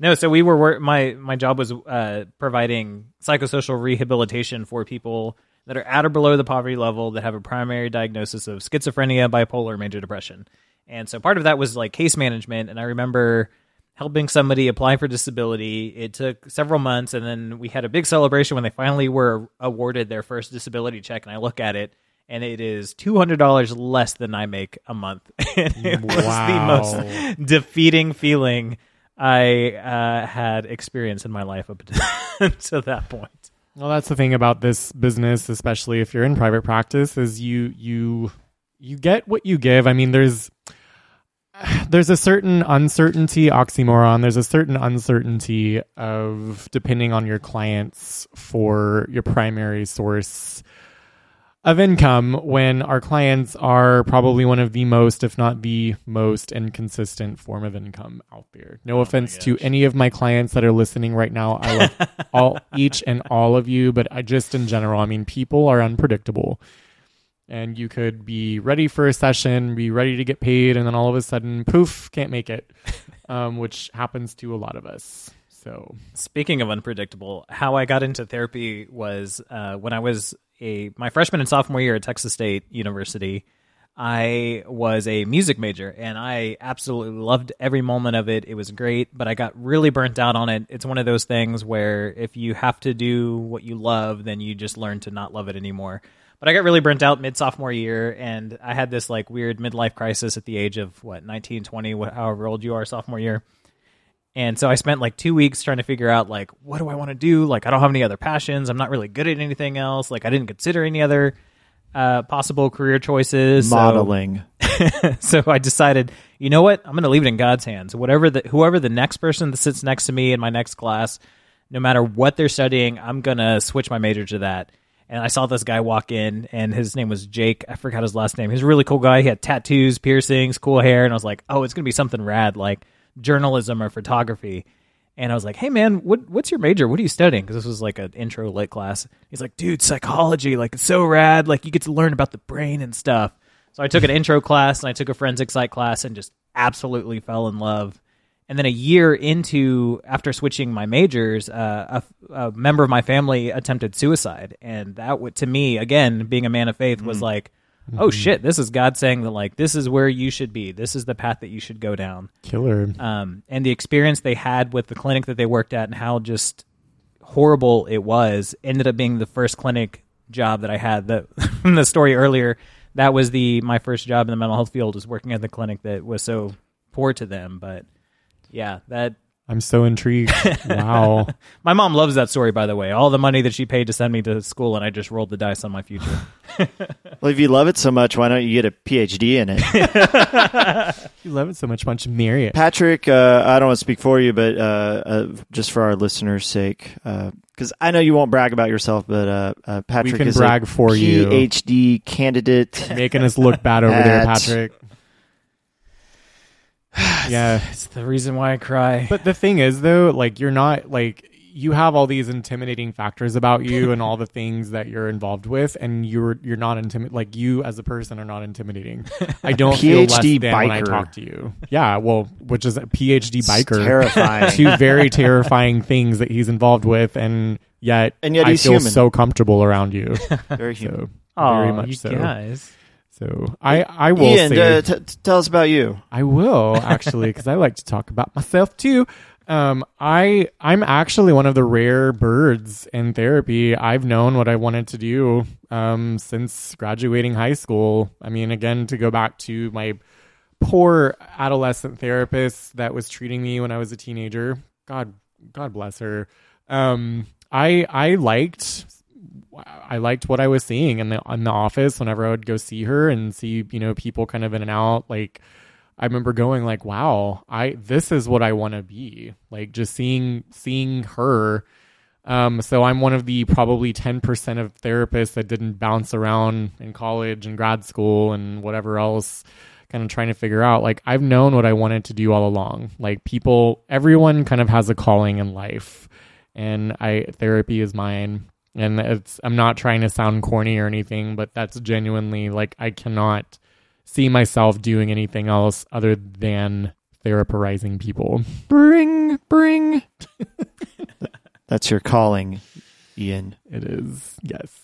No, so we were, wor- my, my job was uh, providing psychosocial rehabilitation for people that are at or below the poverty level that have a primary diagnosis of schizophrenia, bipolar, major depression. And so part of that was like case management. And I remember helping somebody apply for disability. It took several months. And then we had a big celebration when they finally were awarded their first disability check. And I look at it and it is two hundred dollars less than I make a month. And it wow. was the most defeating feeling I uh, had experienced in my life up to that point. Well, that's the thing about this business, especially if you're in private practice, is you, you, you get what you give. I mean, there's, there's a certain uncertainty oxymoron. There's a certain uncertainty of depending on your clients for your primary source of income when our clients are probably one of the most, if not the most inconsistent form of income out there. No oh offense to any of my clients that are listening right now. I love all, each and all of you, but I just in general, I mean, people are unpredictable and you could be ready for a session, be ready to get paid. And then all of a sudden, poof, can't make it, um, which happens to a lot of us. So speaking of unpredictable, how I got into therapy was uh, when I was a my freshman and sophomore year at Texas State University, I was a music major and I absolutely loved every moment of it. It was great, but I got really burnt out on it. It's one of those things where if you have to do what you love, then you just learn to not love it anymore. But I got really burnt out mid-sophomore year, and I had this like weird midlife crisis at the age of, what, nineteen, twenty, however old you are sophomore year. And so I spent like two weeks trying to figure out, like, what do I want to do? Like, I don't have any other passions. I'm not really good at anything else. Like, I didn't consider any other uh, possible career choices. Modeling. So, so I decided, you know what? I'm going to leave it in God's hands. Whatever the whoever the next person that sits next to me in my next class, no matter what they're studying, I'm going to switch my major to that. And I saw this guy walk in, and his name was Jake. I forgot his last name. He was a really cool guy. He had tattoos, piercings, cool hair. And I was like, oh, it's going to be something rad. Like, journalism or photography. And I was like, hey man, what what's your major? What are you studying? Because this was like an intro lit class. He's like, dude, psychology, like it's so rad, like you get to learn about the brain and stuff. So I took an intro class and I took a forensic psych class and just absolutely fell in love. And then a year into, after switching my majors, uh, a, a member of my family attempted suicide. And that would, to me, again, being a man of faith, was mm. like, oh, shit, this is God saying that, like, this is where you should be. This is the path that you should go down. Killer. Um, and the experience they had with the clinic that they worked at and how just horrible it was ended up being the first clinic job that I had. The, the story earlier, that was the my first job in the mental health field, was working at the clinic that was so poor to them. But, yeah, that... I'm so intrigued. Wow. My mom loves that story, by the way. All the money that she paid to send me to school, and I just rolled the dice on my future. Well, if you love it so much, why don't you get a P H D in it? You love it so much, why don't you marry it? Patrick, uh, I don't want to speak for you, but uh, uh, just for our listeners' sake, because uh, I know you won't brag about yourself, but uh, uh, Patrick is brag a for P H D you. Candidate. Making us look bad over there, Patrick. Yeah, it's the reason why I cry. But the thing is, though, like, you're not like you have all these intimidating factors about you and all the things that you're involved with, and you're you're not intimidating. Like, you as a person are not intimidating. I don't feel less than biker. When I talk to you. Yeah, well, which is a PhD it's biker. Terrifying. Two very terrifying things that he's involved with, and yet, and yet I feel human. So comfortable around you. Very human. So, Aww, very much you so. Guys. So I, I will Ian, say... Uh, t- t- tell us about you. I will, actually, because I like to talk about myself, too. Um, I, I'm actually one of the rare birds in therapy. I've known what I wanted to do um, since graduating high school. I mean, again, to go back to my poor adolescent therapist that was treating me when I was a teenager. God, God bless her. Um, I, I liked... I liked what I was seeing in the, in the office whenever I would go see her and see, you know, people kind of in and out. Like, I remember going like, wow, I, this is what I want to be, like, just seeing, seeing her. Um, so I'm one of the probably ten percent of therapists that didn't bounce around in college and grad school and whatever else, kind of trying to figure out, like, I've known what I wanted to do all along. Like, people, everyone kind of has a calling in life, and I, therapy is mine. And it's, I'm not trying to sound corny or anything, but that's genuinely, like, I cannot see myself doing anything else other than therapizing people. Bring, bring. That's your calling, Ian. It is. Yes.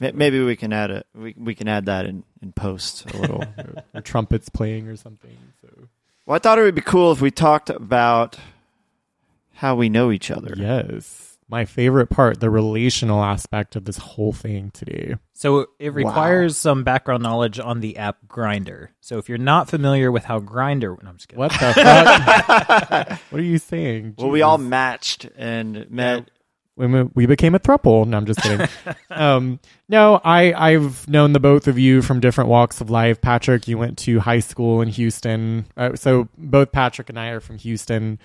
Maybe we can add a we we can add that in, in post a little. or, or trumpets playing or something. So. Well, I thought it would be cool if we talked about how we know each other. Yes. My favorite part, the relational aspect of this whole thing today. So it requires wow. some background knowledge on the app Grindr. So if you're not familiar with how Grindr... No, I'm just kidding. What the fuck? What are you saying? Well, Jeez. We all matched and met... We, we became a throuple. No, I'm just kidding. um, no, I, I've known the both of you from different walks of life. Patrick, you went to high school in Houston. Uh, so both Patrick and I are from Houston.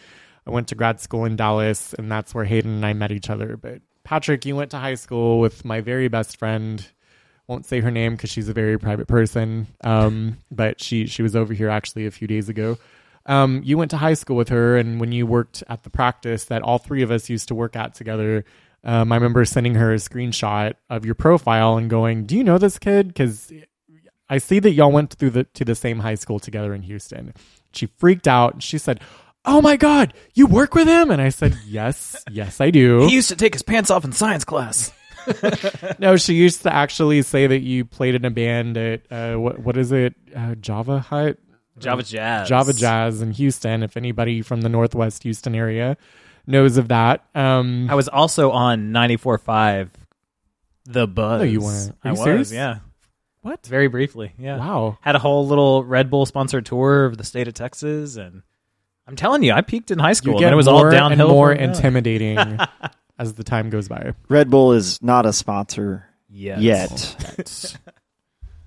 I went to grad school in Dallas, and that's where Hayden and I met each other. But Patrick, you went to high school with my very best friend. Won't say her name because she's a very private person. Um, but she she was over here actually a few days ago. Um, you went to high school with her, and when you worked at the practice that all three of us used to work at together, um, I remember sending her a screenshot of your profile and going, "Do you know this kid? Because I see that y'all went through the to the same high school together in Houston." She freaked out, and she said, "Oh my God, you work with him?" And I said, yes, yes, I do. He used to take his pants off in science class. No, she used to actually say that you played in a band at, uh, what, what is it, uh, Java Hut? Java Jazz. Java Jazz in Houston, if anybody from the Northwest Houston area knows of that. Um, I was also on ninety-four point five, The Buzz. No, you weren't. Are you I serious? Was, yeah. What? Very briefly, yeah. Wow. Had a whole little Red Bull-sponsored tour of the state of Texas, and... I'm telling you, I peaked in high school, and it was all downhill. More and more intimidating as the time goes by. Red Bull is not a sponsor yes. yet.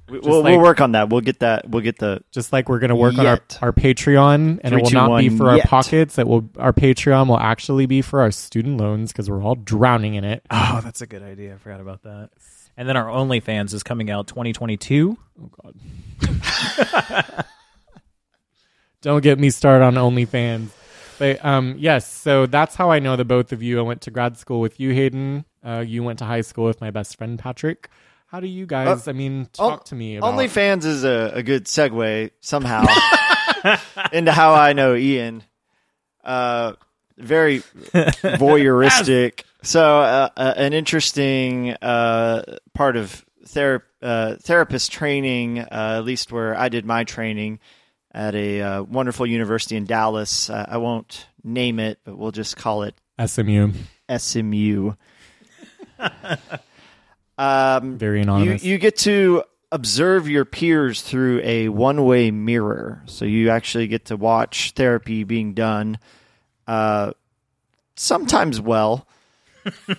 we, we'll, like, we'll work on that. We'll get that. We'll get the just like we're going to work yet. on our, our Patreon, and Three, it will two, not one, be for yet. our pockets. It will our Patreon will actually be for our student loans because we're all drowning in it. Oh, that's a good idea. I forgot about that. And then our OnlyFans is coming out twenty twenty-two. Oh God. Don't get me started on OnlyFans. But um, yes, so that's how I know the both of you. I went to grad school with you, Hayden. Uh, you went to high school with my best friend, Patrick. How do you guys, uh, I mean, talk on, to me about... OnlyFans is a, a good segue, somehow, into how I know Ian. Uh, very voyeuristic. So uh, uh, an interesting uh, part of ther- uh, therapist training, uh, at least where I did my training, at a uh, wonderful university in Dallas. Uh, I won't name it, but we'll just call it... S M U. S M U. um, Very anonymous. You, you get to observe your peers through a one-way mirror. So you actually get to watch therapy being done, uh, sometimes well.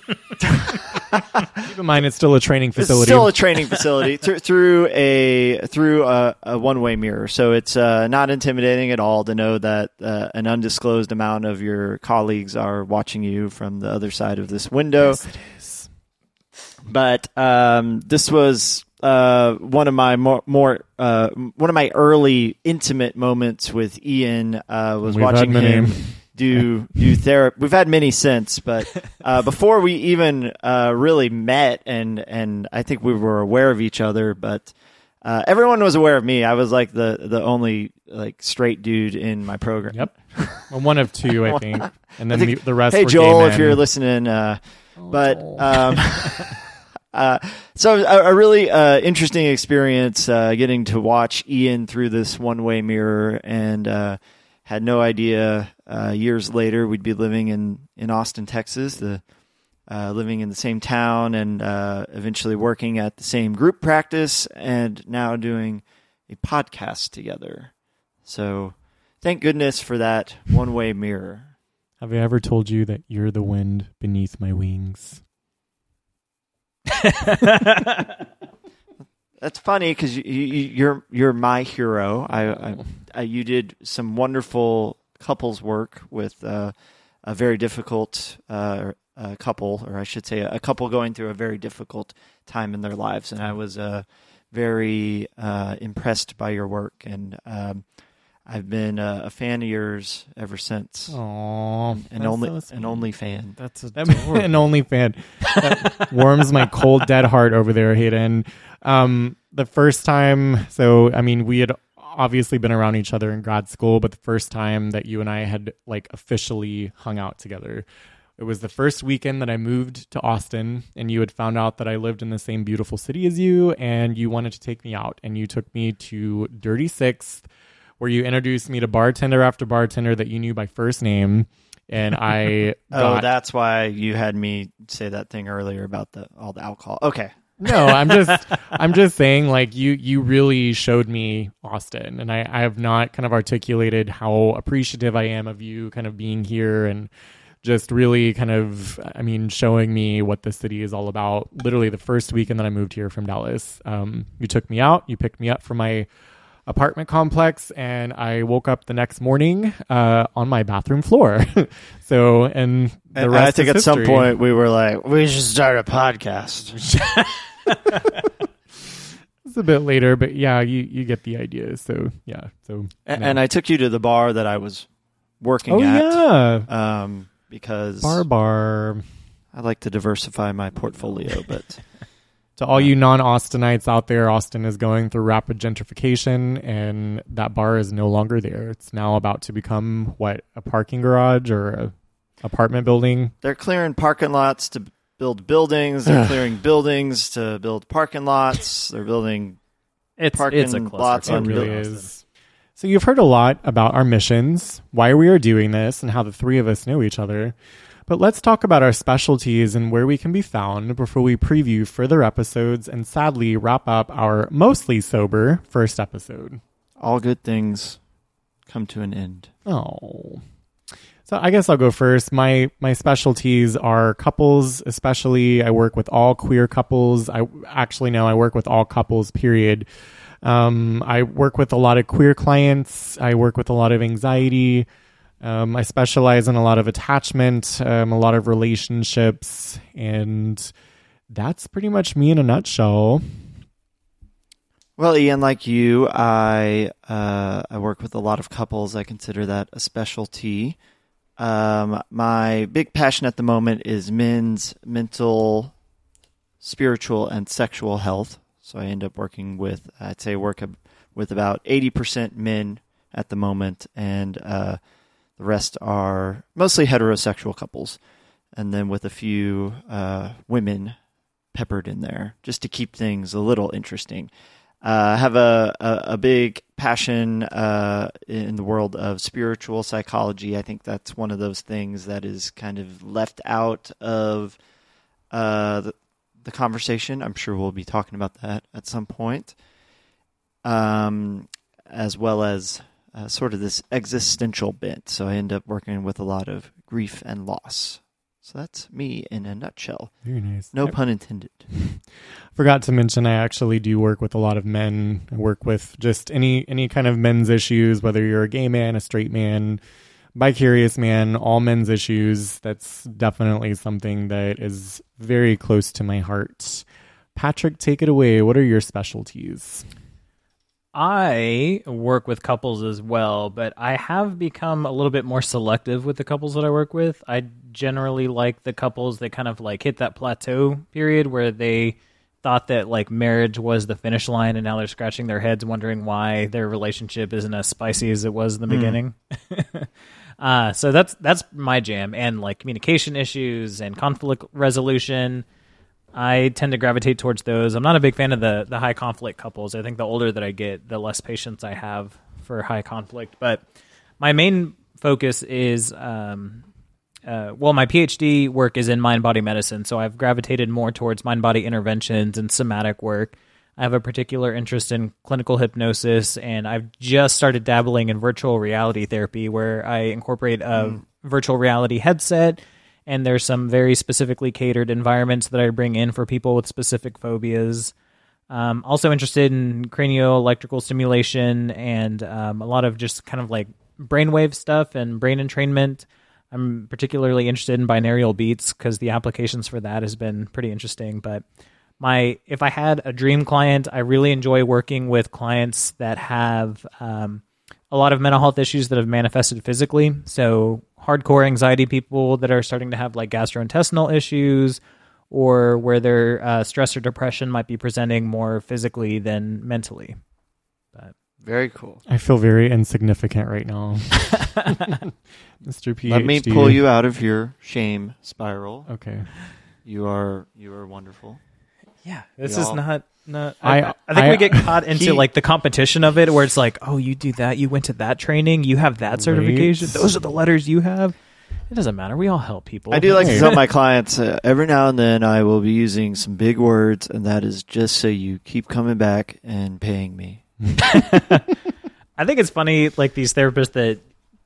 Keep in mind, it's still a training facility. It's still a training facility th- through a through a, a one-way mirror. So it's uh, not intimidating at all to know that uh, an undisclosed amount of your colleagues are watching you from the other side of this window. Yes, it is. But um, this was uh, one of my more, more uh, one of my early intimate moments with Ian. Uh, was We've watching him. do do therapy. We've had many since, but uh, before we even uh, really met, and and I think we were aware of each other, but uh, everyone was aware of me. I was like the the only like straight dude in my program. Yep, well, one of two, I think, and then think, the rest. Hey, were Joel, gay men. If you're listening, uh, oh, but. Um, Uh, so a, a really uh, interesting experience uh, getting to watch Ian through this one-way mirror, and uh, had no idea uh, years later we'd be living in, in Austin, Texas, the uh, living in the same town, and uh, eventually working at the same group practice, and now doing a podcast together. So thank goodness for that one-way mirror. Have I ever told you that you're the wind beneath my wings? That's funny because you, you, you're you're my hero. I, I, I you did some wonderful couples work with uh, a very difficult uh, a couple, or I should say, a couple going through a very difficult time in their lives, and I was uh, very uh, impressed by your work, and um, I've been a, a fan of yours ever since. Aww, an, an only so an only fan. That's adorable. An only fan. That warms my cold dead heart over there, Hayden. Um, the first time, so I mean, we had obviously been around each other in grad school, but the first time that you and I had like officially hung out together, it was the first weekend that I moved to Austin, and you had found out that I lived in the same beautiful city as you, and you wanted to take me out, and you took me to Dirty Sixth, where you introduced me to bartender after bartender that you knew by first name, and I got... Oh, that's why you had me say that thing earlier about the all the alcohol. Okay. No, I'm just I'm just saying, like, you you really showed me Austin, and I, I have not kind of articulated how appreciative I am of you kind of being here, and just really kind of, I mean, showing me what the city is all about. Literally the first weekend that I moved here from Dallas, um, you took me out, you picked me up from my apartment complex, and I woke up the next morning uh, on my bathroom floor. So, and the and rest I think is at history. Some point we were like, we should start a podcast. It's a bit later, but yeah, you, you get the idea. So yeah, so and, and I took you to the bar that I was working oh, at. Yeah, um, because bar bar. I like to diversify my portfolio, but. To all you non-Austinites out there, Austin is going through rapid gentrification, and that bar is no longer there. It's now about to become, what, a parking garage or a apartment building? They're clearing parking lots to build buildings. They're clearing buildings to build parking lots. They're building it's, parking it's a lots. It really is. So you've heard a lot about our missions, why we are doing this, and how the three of us know each other. But let's talk about our specialties and where we can be found before we preview further episodes and sadly wrap up our mostly sober first episode. All good things come to an end. Oh. So I guess I'll go first. My my specialties are couples, especially. I work with all queer couples. I actually no, I work with all couples, period. Um, I work with a lot of queer clients. I work with a lot of anxiety. Um, I specialize in a lot of attachment, um, a lot of relationships, and that's pretty much me in a nutshell. Well, Ian, like you, I uh, I work with a lot of couples. I consider that a specialty. Um, my big passion at the moment is men's mental, spiritual, and sexual health. So I end up working with, I'd say, work with about eighty percent men at the moment, and uh the rest are mostly heterosexual couples, and then with a few uh, women peppered in there, just to keep things a little interesting. I uh, have a, a, a big passion uh, in the world of spiritual psychology. I think that's one of those things that is kind of left out of uh, the, the conversation. I'm sure we'll be talking about that at some point, um, as well as... Uh, sort of this existential bent. So I end up working with a lot of grief and loss. So that's me in a nutshell. Very nice. No I, pun intended. Forgot to mention, I actually do work with a lot of men. I work with just any any kind of men's issues, whether you're a gay man, a straight man, bicurious man, all men's issues. That's definitely something that is very close to my heart. Patrick, take it away. What are your specialties? I work with couples as well, but I have become a little bit more selective with the couples that I work with. I generally like the couples that kind of like hit that plateau period where they thought that like marriage was the finish line, and now they're scratching their heads wondering why their relationship isn't as spicy as it was in the mm. beginning. uh, so that's that's my jam, and like communication issues and conflict resolution. I tend to gravitate towards those. I'm not a big fan of the, the high conflict couples. I think the older that I get, the less patience I have for high conflict. But my main focus is, um, uh, well, my PhD work is in mind-body medicine, so I've gravitated more towards mind-body interventions and somatic work. I have a particular interest in clinical hypnosis, and I've just started dabbling in virtual reality therapy, where I incorporate a mm. virtual reality headset. And there's some very specifically catered environments that I bring in for people with specific phobias. Um, also interested in cranioelectrical stimulation and um, a lot of just kind of like brainwave stuff and brain entrainment. I'm particularly interested in binaural beats because the applications for that has been pretty interesting. But my if I had a dream client, I really enjoy working with clients that have um, a lot of mental health issues that have manifested physically. So hardcore anxiety people that are starting to have like gastrointestinal issues, or where their uh, stress or depression might be presenting more physically than mentally. But very cool. I feel very insignificant right now. Mister PhD. Let me pull you out of your shame spiral. Okay. You are you are wonderful. Yeah. This Y'all. is not No, I, I, I think I, we get caught into he, like the competition of it, where it's like, oh, you do that, you went to that training, you have that certification, right? Those are the letters you have. It doesn't matter. We all help people. I do like to tell my clients uh, every now and then I will be using some big words, and that is just so you keep coming back and paying me. I think it's funny, like these therapists that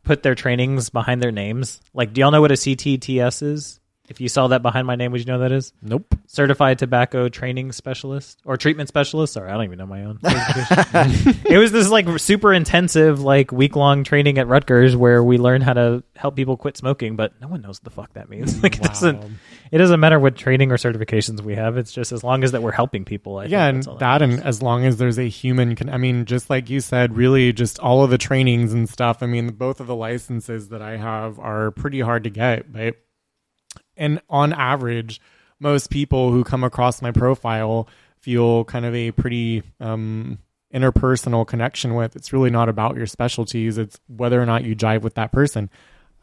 put their trainings behind their names. Like, do y'all know what a C T T S is? If you saw that behind my name, would you know what that is? Nope. Certified Tobacco Training Specialist or Treatment Specialist. Sorry, I don't even know my own. It was this like super intensive, like week long training at Rutgers where we learned how to help people quit smoking, but no one knows what the fuck that means. Like, it wow. doesn't. It doesn't matter what training or certifications we have. It's just as long as that we're helping people. I yeah, think that's and that, that and as long as there's a human. Con- I mean, just like you said, really, just all of the trainings and stuff. I mean, both of the licenses that I have are pretty hard to get, but. And on average, most people who come across my profile feel kind of a pretty um, interpersonal connection with. It's really not about your specialties. It's whether or not you jive with that person.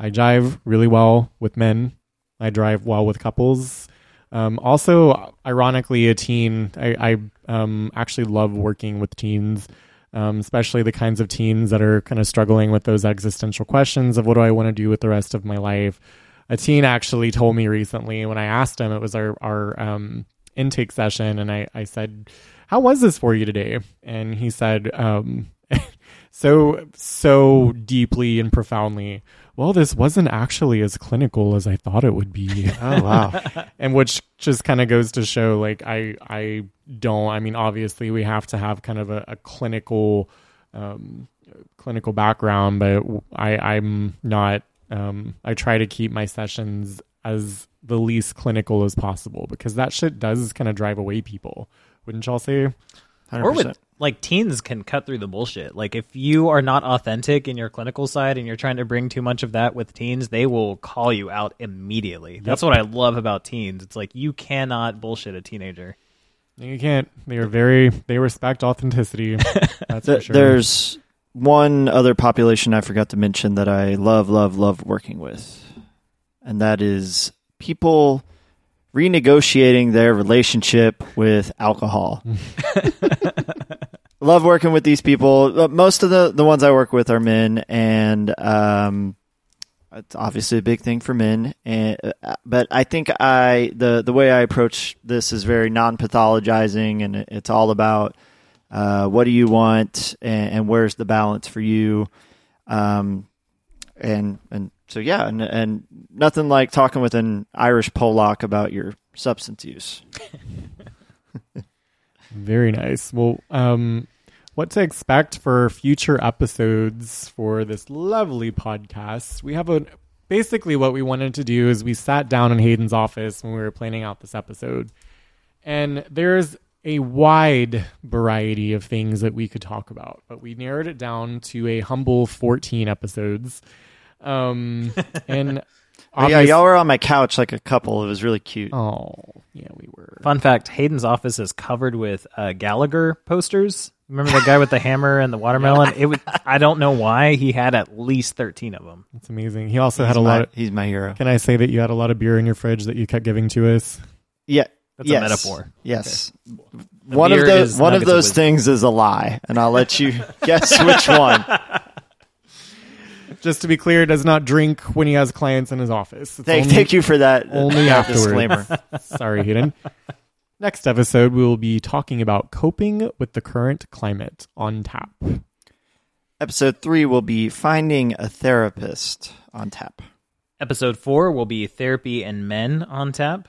I jive really well with men. I jive well with couples. Um, also, ironically, a teen. I, I um, actually love working with teens, um, especially the kinds of teens that are kind of struggling with those existential questions of what do I want to do with the rest of my life. A teen actually told me recently when I asked him, it was our, our um, intake session. And I, I said, how was this for you today? And he said, um, so, so deeply and profoundly, well, this wasn't actually as clinical as I thought it would be. Oh, wow. And which just kind of goes to show, like, I, I don't, I mean, obviously we have to have kind of a, a clinical, um, clinical background, but I, I'm not, Um, I try to keep my sessions as the least clinical as possible, because that shit does kind of drive away people. Wouldn't y'all say? one hundred percent. Or with, like, teens can cut through the bullshit. Like, if you are not authentic in your clinical side and you're trying to bring too much of that with teens, they will call you out immediately. Yep. That's what I love about teens. It's like, you cannot bullshit a teenager. You can't. They are very, they respect authenticity. That's for sure. There's... One other population I forgot to mention that I love, love, love working with, and that is people renegotiating their relationship with alcohol. Love working with these people. Most of the, the ones I work with are men, and um, it's obviously a big thing for men. And but I think I the, the way I approach this is very non-pathologizing, and it's all about... Uh, what do you want, and, and where's the balance for you? Um, and and so yeah, and and nothing like talking with an Irish Pollock about your substance use. Very nice. Well, um, what to expect for future episodes for this lovely podcast? We have a basically what we wanted to do is we sat down in Hayden's office when we were planning out this episode, and there's a wide variety of things that we could talk about, but we narrowed it down to a humble fourteen episodes. Um, and yeah, y'all were on my couch like a couple. It was really cute. Oh, yeah, we were. Fun fact, Hayden's office is covered with uh, Gallagher posters. Remember the guy with the hammer and the watermelon? It was, I don't know why he had at least thirteen of them. That's amazing. He also he's had a my, lot. Of, he's my hero. Can I say that you had a lot of beer in your fridge that you kept giving to us? Yeah. That's yes. a metaphor. Yes. Okay. One of those one of those things is a lie, and I'll let you guess which one. Just to be clear, does not drink when he has clients in his office. Thank, only, thank you for that only afterwards. Disclaimer. Sorry, Hayden. Next episode, we will be talking about coping with the current climate on tap. Episode three will be finding a therapist on tap. Episode four will be therapy and men on tap.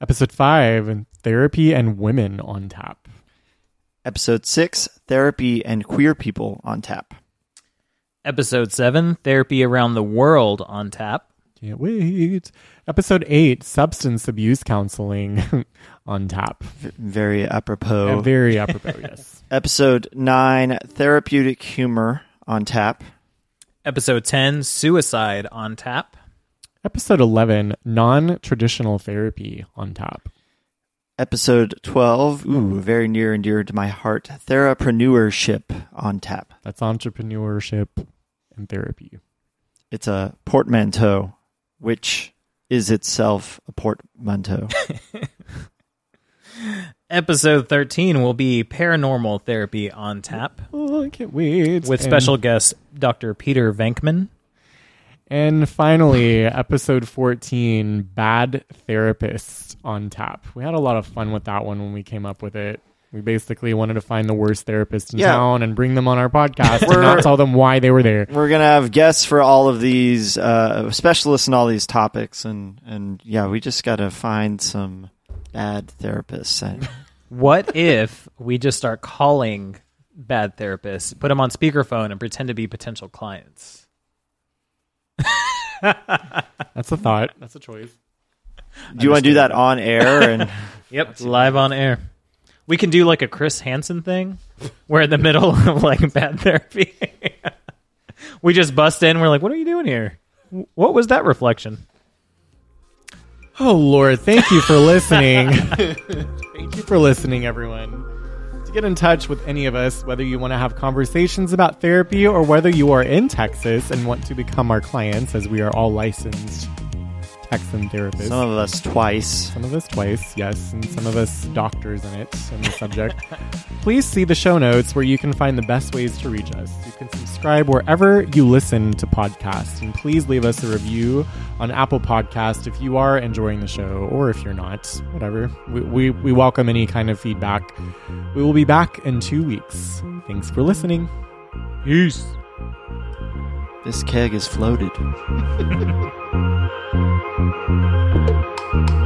Episode five, therapy and women on tap. Episode six, therapy and queer people on tap. Episode seven, therapy around the world on tap. Can't wait. Episode eight, substance abuse counseling on tap. Very apropos. Yeah, very apropos, yes. Episode nine, therapeutic humor on tap. Episode ten, suicide on tap. Episode eleven, non-traditional therapy on tap. Episode twelve, ooh, very near and dear to my heart, therapreneurship on tap. That's entrepreneurship and therapy. It's a portmanteau, which is itself a portmanteau. Episode thirteen will be paranormal therapy on tap. Oh, I can't wait. With and- special guest, Doctor Peter Venkman. And finally, episode fourteen, Bad Therapist on Tap. We had a lot of fun with that one when we came up with it. We basically wanted to find the worst therapist in yeah. town and bring them on our podcast and not tell them why they were there. We're going to have guests for all of these, uh, specialists in all these topics. And, and yeah, we just got to find some bad therapists. And- what if we just start calling bad therapists, put them on speakerphone and pretend to be potential clients? That's a thought. That's a choice. Do you want to do that on air? And yep, live on air. We can do like a Chris Hansen thing. We're in the middle of like bad therapy. We just bust in. We're like, what are you doing here? What was that reflection? Oh, Lord. Thank you for listening. Thank you for listening, everyone. Get in touch with any of us, whether you want to have conversations about therapy or whether you are in Texas and want to become our clients, as we are all licensed Texan therapists. Some of us twice. Some of us twice, yes. And some of us doctors in it, in the subject. Please see the show notes where you can find the best ways to reach us. You can subscribe wherever you listen to podcasts. And please leave us a review on Apple Podcasts if you are enjoying the show or if you're not. Whatever. We, we, we welcome any kind of feedback. We will be back in two weeks. Thanks for listening. Peace. This keg is floated. Thank you.